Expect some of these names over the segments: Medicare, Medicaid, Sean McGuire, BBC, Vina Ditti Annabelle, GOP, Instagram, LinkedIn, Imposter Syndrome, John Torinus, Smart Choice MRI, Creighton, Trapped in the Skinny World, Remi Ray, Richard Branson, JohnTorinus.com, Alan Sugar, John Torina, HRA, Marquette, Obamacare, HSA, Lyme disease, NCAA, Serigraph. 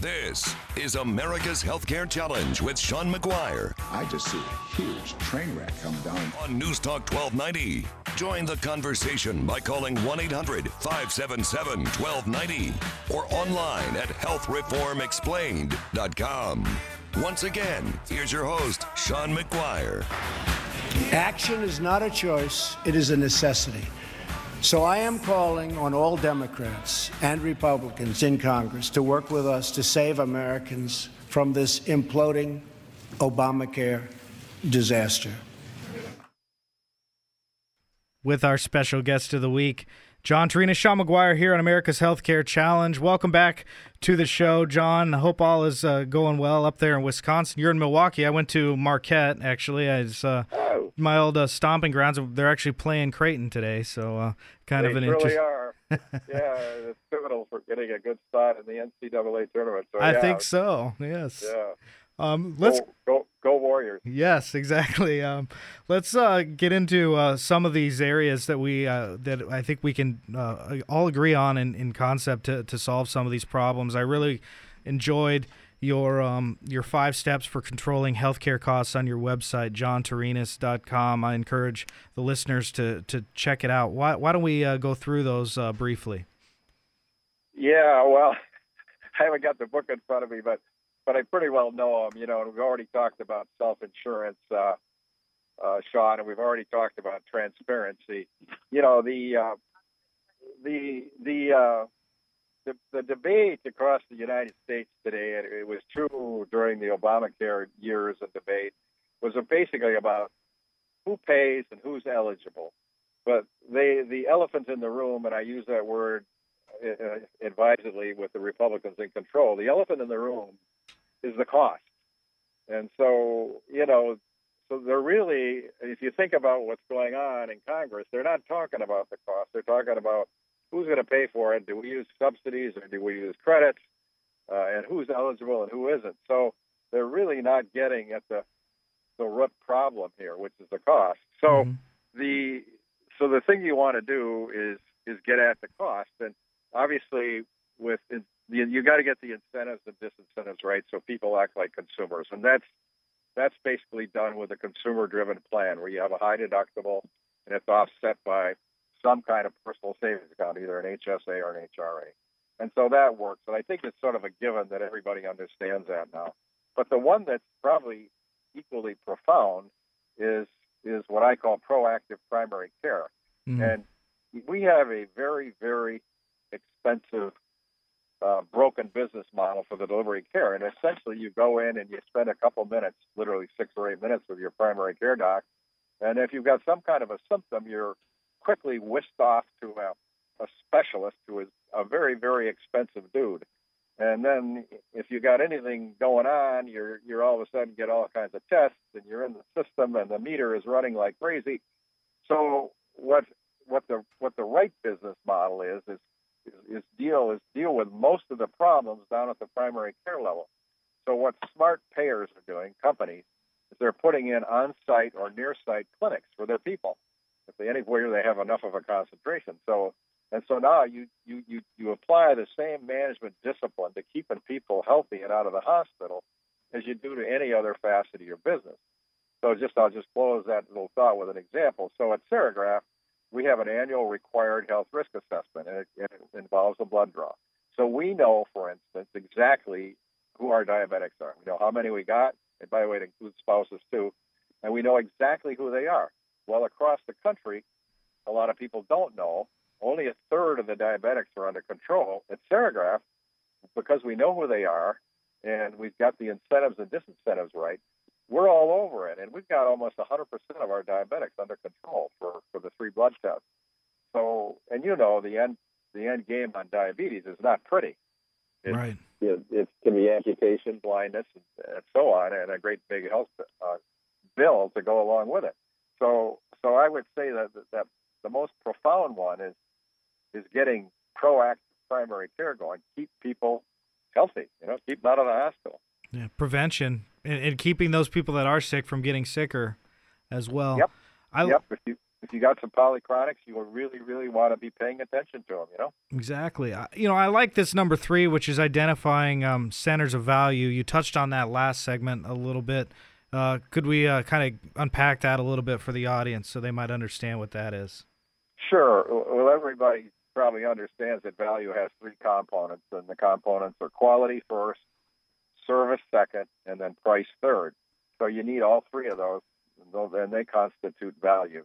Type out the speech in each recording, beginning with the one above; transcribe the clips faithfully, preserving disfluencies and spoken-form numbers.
This is America's Healthcare Challenge with Sean McGuire. I just see a huge train wreck come down. On News Talk twelve ninety. Join the conversation by calling one eight hundred, five seven seven, one two nine zero or online at health reform explained dot com. Once again, here's your host, Sean McGuire. Action is not a choice, it is a necessity. So I am calling on all Democrats and Republicans in Congress to work with us to save Americans from this imploding Obamacare disaster. With our special guest of the week, John Torina, Sean McGuire here on America's Healthcare Challenge. Welcome back to the show, John. I hope all is uh, going well up there in Wisconsin. You're in Milwaukee. I went to Marquette, actually. I was, uh, oh. my old uh, stomping grounds. They're actually playing Creighton today, so uh, kind they of an interesting... They really are. Yeah, it's pivotal for getting a good start in the N C double A tournament. So, I yeah, think so, yes. Yeah. Um, let's go, go, go Warriors. Yes, exactly. Um, let's uh, get into uh, some of these areas that we uh, that I think we can uh, all agree on in, in concept to, to solve some of these problems. I really enjoyed your um, your five steps for controlling healthcare costs on your website, John Torinus dot com. I encourage the listeners to to check it out. Why why don't we uh, go through those uh, briefly? Yeah, well, I haven't got the book in front of me, but. But I pretty well know them, you know, and we've already talked about self-insurance, uh, uh, Sean, and we've already talked about transparency. You know, the uh, the the, uh, the the debate across the United States today, and it was true during the Obamacare years of debate, was basically about who pays and who's eligible. But they, the elephant in the room, and I use that word uh, advisedly with the Republicans in control, the elephant in the room is the cost. And so, you know, so they're really, if you think about what's going on in Congress, they're not talking about the cost. They're talking about who's going to pay for it. Do we use subsidies or do we use credits? Uh, and who's eligible and who isn't? So they're really not getting at the the root problem here, which is the cost. So mm-hmm. the so the thing you want to do is is get at the cost. And obviously, with in, You, you got to get the incentives and disincentives right, so people act like consumers, and that's that's basically done with a consumer-driven plan where you have a high deductible, and it's offset by some kind of personal savings account, either an H S A or an H R A, and so that works. And I think it's sort of a given that everybody understands that now. But the one that's probably equally profound is is what I call proactive primary care, mm-hmm. and we have a very very expensive Uh, broken business model for the delivery care. And essentially you go in and you spend a couple minutes, literally six or eight minutes with your primary care doc. And if you've got some kind of a symptom, you're quickly whisked off to a, a specialist who is a very, very expensive dude. And then if you got anything going on, you're, you're all of a sudden get all kinds of tests and you're in the system and the meter is running like crazy. So what, what the, what the right business model is, is Is deal is deal with most of the problems down at the primary care level. So what smart payers are doing, companies, is they're putting in on-site or near-site clinics for their people, if they anywhere they have enough of a concentration. So and so now you you you you apply the same management discipline to keeping people healthy and out of the hospital as you do to any other facet of your business. So just I'll just close that little thought with an example. So at Serigraph, we have an annual required health risk assessment, and it, and it involves a blood draw. So we know, for instance, exactly who our diabetics are. We know how many we got, and by the way, it includes spouses too, and we know exactly who they are. Well, across the country, a lot of people don't know. Only a third of the diabetics are under control. At Serigraph, because we know who they are, and we've got the incentives and disincentives right, we're all over it, and we've got almost one hundred percent of our diabetics under control for, for the three blood tests. So, and you know, the end the end game on diabetes is not pretty. It, right. It, it can be amputation, blindness, and, and so on, and a great big health uh, bill to go along with it. So, so I would say that, that that the most profound one is is getting proactive primary care going, keep people healthy, you know, keep them out of the hospital. Yeah, prevention. And keeping those people that are sick from getting sicker as well. Yep. I, yep. If you if you got some polychronics, you will really, really want to be paying attention to them, you know? Exactly. I, you know, I like this number three, which is identifying um, centers of value. You touched on that last segment a little bit. Uh, could we uh, kind of unpack that a little bit for the audience so they might understand what that is? Sure. Well, everybody probably understands that value has three components, and the components are quality first, service second, and then price third. So you need all three of those, and they constitute value.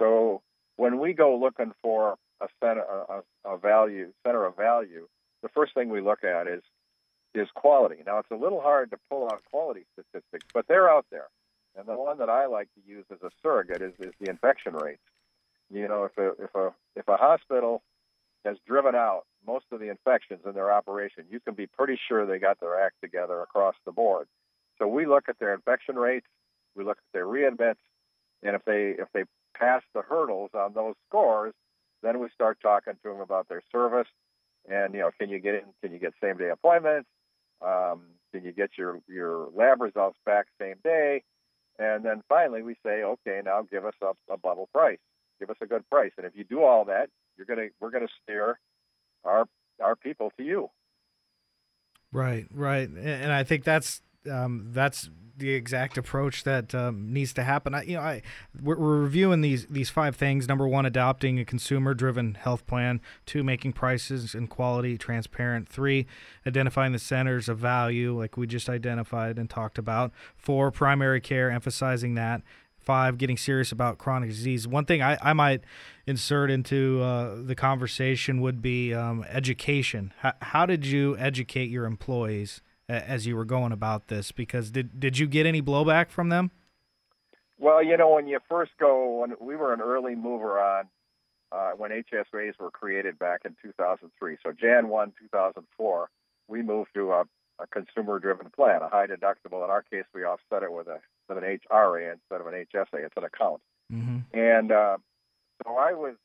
So when we go looking for a center, a, a value, center of value, the first thing we look at is is quality. Now, it's a little hard to pull out quality statistics, but they're out there. And the one that I like to use as a surrogate is, is the infection rate. You know, if a, if a if a hospital has driven out most of the infections in their operation, you can be pretty sure they got their act together across the board. So we look at their infection rates, we look at their readmits, and if they if they pass the hurdles on those scores, then we start talking to them about their service, and you know, can you get in? Can you get same day appointments? Um, can you get your, your lab results back same day? And then finally, we say, okay, now give us a, a bundle price. Give us a good price. And if you do all that, you're gonna we're gonna steer our our people to you. Right, right, and I think that's um, that's the exact approach that um, needs to happen. I, you know, I we're, we're reviewing these these five things. Number one, adopting a consumer-driven health plan. Two, making prices and quality transparent. Three, identifying the centers of value, like we just identified and talked about. Four, primary care, emphasizing that. Five, getting serious about chronic disease. One thing I, I might insert into uh, the conversation would be um, education. H- how did you educate your employees a- as you were going about this? Because did, did you get any blowback from them? Well, you know, when you first go, when we were an early mover on uh, when H S As were created back in two thousand three. So January first, two thousand four, we moved to a, a consumer-driven plan, a high deductible. In our case, we offset it with a of an H R A instead of an H S A. It's an account. Mm-hmm. And uh, so I was,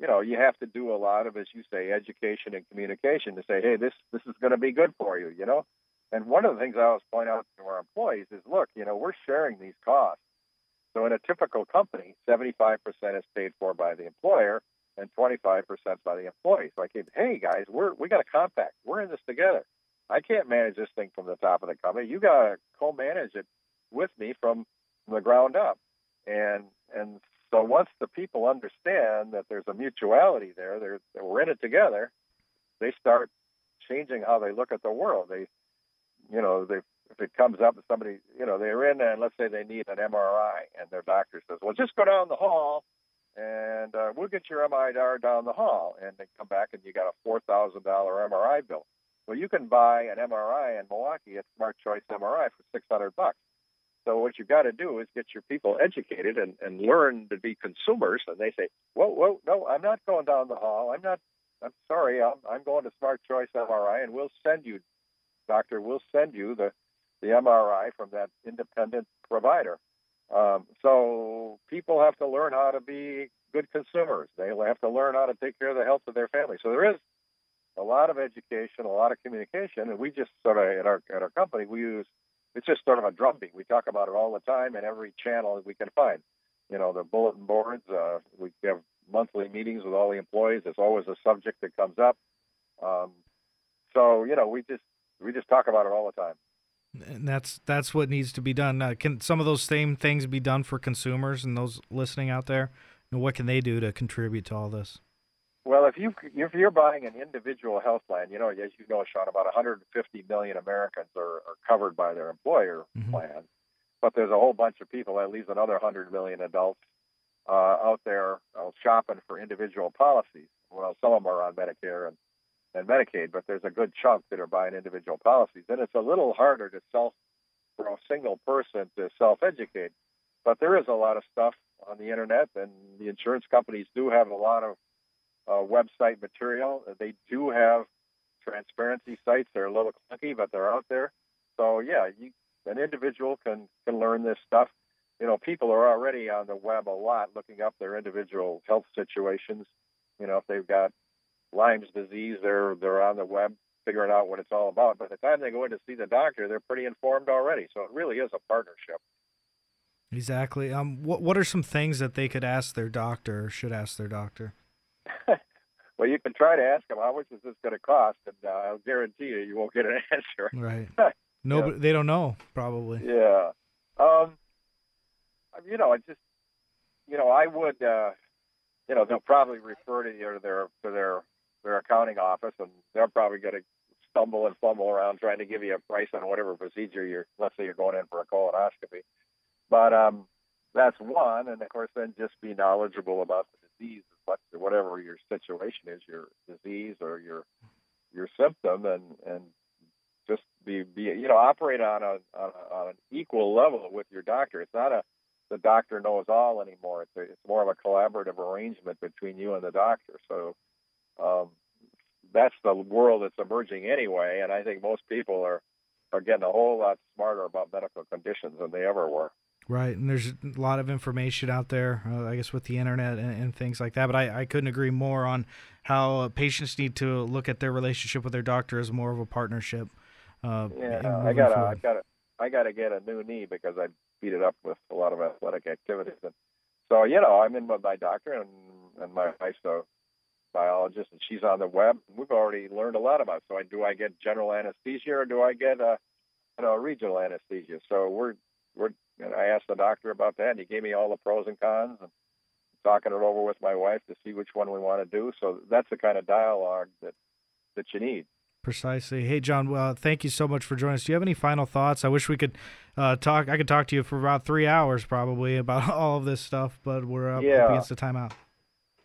you know, you have to do a lot of, as you say, education and communication to say, hey, this, this is going to be good for you, you know? And one of the things I always point out to our employees is, look, you know, we're sharing these costs. So in a typical company, seventy-five percent is paid for by the employer and twenty-five percent by the employee. So I came, hey, guys, we're, we got a compact. We're in this together. I can't manage this thing from the top of the company. You got to co-manage it with me from the ground up. And and so once the people understand that there's a mutuality there, they're, that we're in it together, they start changing how they look at the world. They, you know, they if it comes up and somebody, you know, they're in and let's say they need an M R I and their doctor says, well, just go down the hall and uh, we'll get your M R I down the hall. And they come back and you got a four thousand dollars M R I bill. Well, you can buy an M R I in Milwaukee at Smart Choice M R I for six hundred bucks. So what you've got to do is get your people educated and, and learn to be consumers. And they say, whoa, whoa, no, I'm not going down the hall. I'm not, I'm sorry, I'm, I'm going to Smart Choice M R I, and we'll send you, doctor, we'll send you the, the M R I from that independent provider. Um, so people have to learn how to be good consumers. They have to learn how to take care of the health of their family. So there is a lot of education, a lot of communication, and we just sort of, at our, at our company, we use it's just sort of a drumbeat. We talk about it all the time in every channel that we can find. You know, the bulletin boards, uh, we have monthly meetings with all the employees. There's always a subject that comes up. Um, so, you know, we just we just talk about it all the time. And that's that's what needs to be done. Uh, can some of those same things be done for consumers and those listening out there? And what can they do to contribute to all this? Well, if you if you're buying an individual health plan, you know, as you know, Sean, about one hundred fifty million Americans are, are covered by their employer mm-hmm. plan, but there's a whole bunch of people, at least another one hundred million adults uh, out there uh, shopping for individual policies. Well, some of them are on Medicare and, and Medicaid, but there's a good chunk that are buying individual policies, and it's a little harder to self for a single person to self-educate. But there is a lot of stuff on the internet, and the insurance companies do have a lot of Uh, website material. They do have transparency sites. They're a little clunky, but they're out there. So yeah, you, an individual can, can learn this stuff. You know, people are already on the web a lot looking up their individual health situations. You know, if they've got Lyme's disease, they're they're on the web figuring out what it's all about. By the time they go in to see the doctor, they're pretty informed already. So it really is a partnership. Exactly. Um, what what are some things that they could ask their doctor or should ask their doctor? Well, you can try to ask them, how much is this going to cost? And uh, I'll guarantee you, you won't get an answer. Right. No, yeah. They don't know, probably. Yeah. Um, you know, it's just, you know, I would, uh, you know, they'll probably refer to you to their, to their, their accounting office, and they're probably going to stumble and fumble around trying to give you a price on whatever procedure you're, let's say you're going in for a colonoscopy. But um, that's one, and of course, then just be knowledgeable about the disease, whatever your situation is, your disease or your your symptom, and, and just be, be you know operate on a, on a on an equal level with your doctor. It's not a the doctor knows all anymore. It's a, it's more of a collaborative arrangement between you and the doctor. So um, that's the world that's emerging anyway, and I think most people are. are getting a whole lot smarter about medical conditions than they ever were. Right, and there's a lot of information out there, uh, I guess, with the internet and, and things like that, but I, I couldn't agree more on how uh, patients need to look at their relationship with their doctor as more of a partnership. Uh, yeah, I gotta, I gotta, I gotta get a new knee because I beat it up with a lot of athletic activities. And so, you know, I'm in with my doctor and, and my wife's a biologist, and she's on the web. We've already learned a lot about it. So, do I get general anesthesia or do I get a, you know, regional anesthesia? So we're we're. And I asked the doctor about that, and he gave me all the pros and cons, and talking it over with my wife to see which one we want to do. So that's the kind of dialogue that that you need. Precisely. Hey, John, well, thank you so much for joining us. Do you have any final thoughts? I wish we could uh, talk. I could talk to you for about three hours probably about all of this stuff, but we're up yeah. against the time out.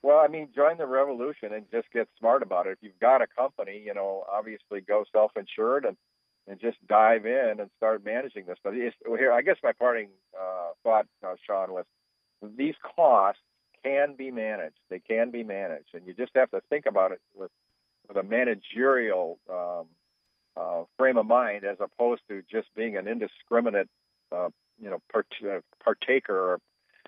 Well, I mean, join the revolution and just get smart about it. If you've got a company, you know, obviously go self-insured and, and just dive in and start managing this. But here, I guess my parting uh, thought, uh, Sean, was these costs can be managed. They can be managed, and you just have to think about it with, with a managerial um, uh, frame of mind, as opposed to just being an indiscriminate, uh, you know, part- uh, partaker or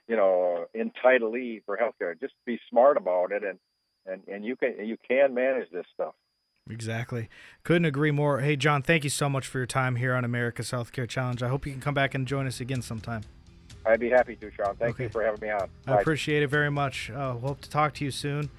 you know, entitlee for healthcare. Just be smart about it, and, and, and you can you can manage this stuff. Exactly. Couldn't agree more. Hey, John, thank you so much for your time here on America's Healthcare Challenge. I hope you can come back and join us again sometime. I'd be happy to, Sean. Thank okay. you for having me on. Bye. I appreciate it very much. Uh, hope to talk to you soon.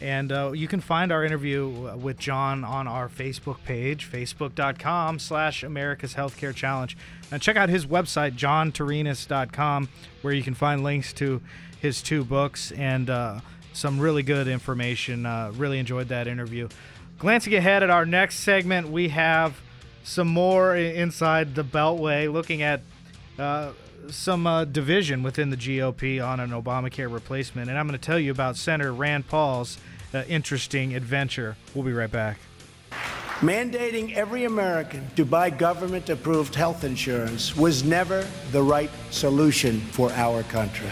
And uh, you can find our interview with John on our Facebook page, facebook.com slash America's Healthcare Challenge. And check out his website, John Torinus dot com, where you can find links to his two books and uh, some really good information. Uh, really enjoyed that interview. Glancing ahead at our next segment, we have some more inside the Beltway, looking at uh, some uh, division within the G O P on an Obamacare replacement. And I'm going to tell you about Senator Rand Paul's Uh, interesting adventure. We'll be right back. Mandating every American to buy government-approved health insurance was never the right solution for our country.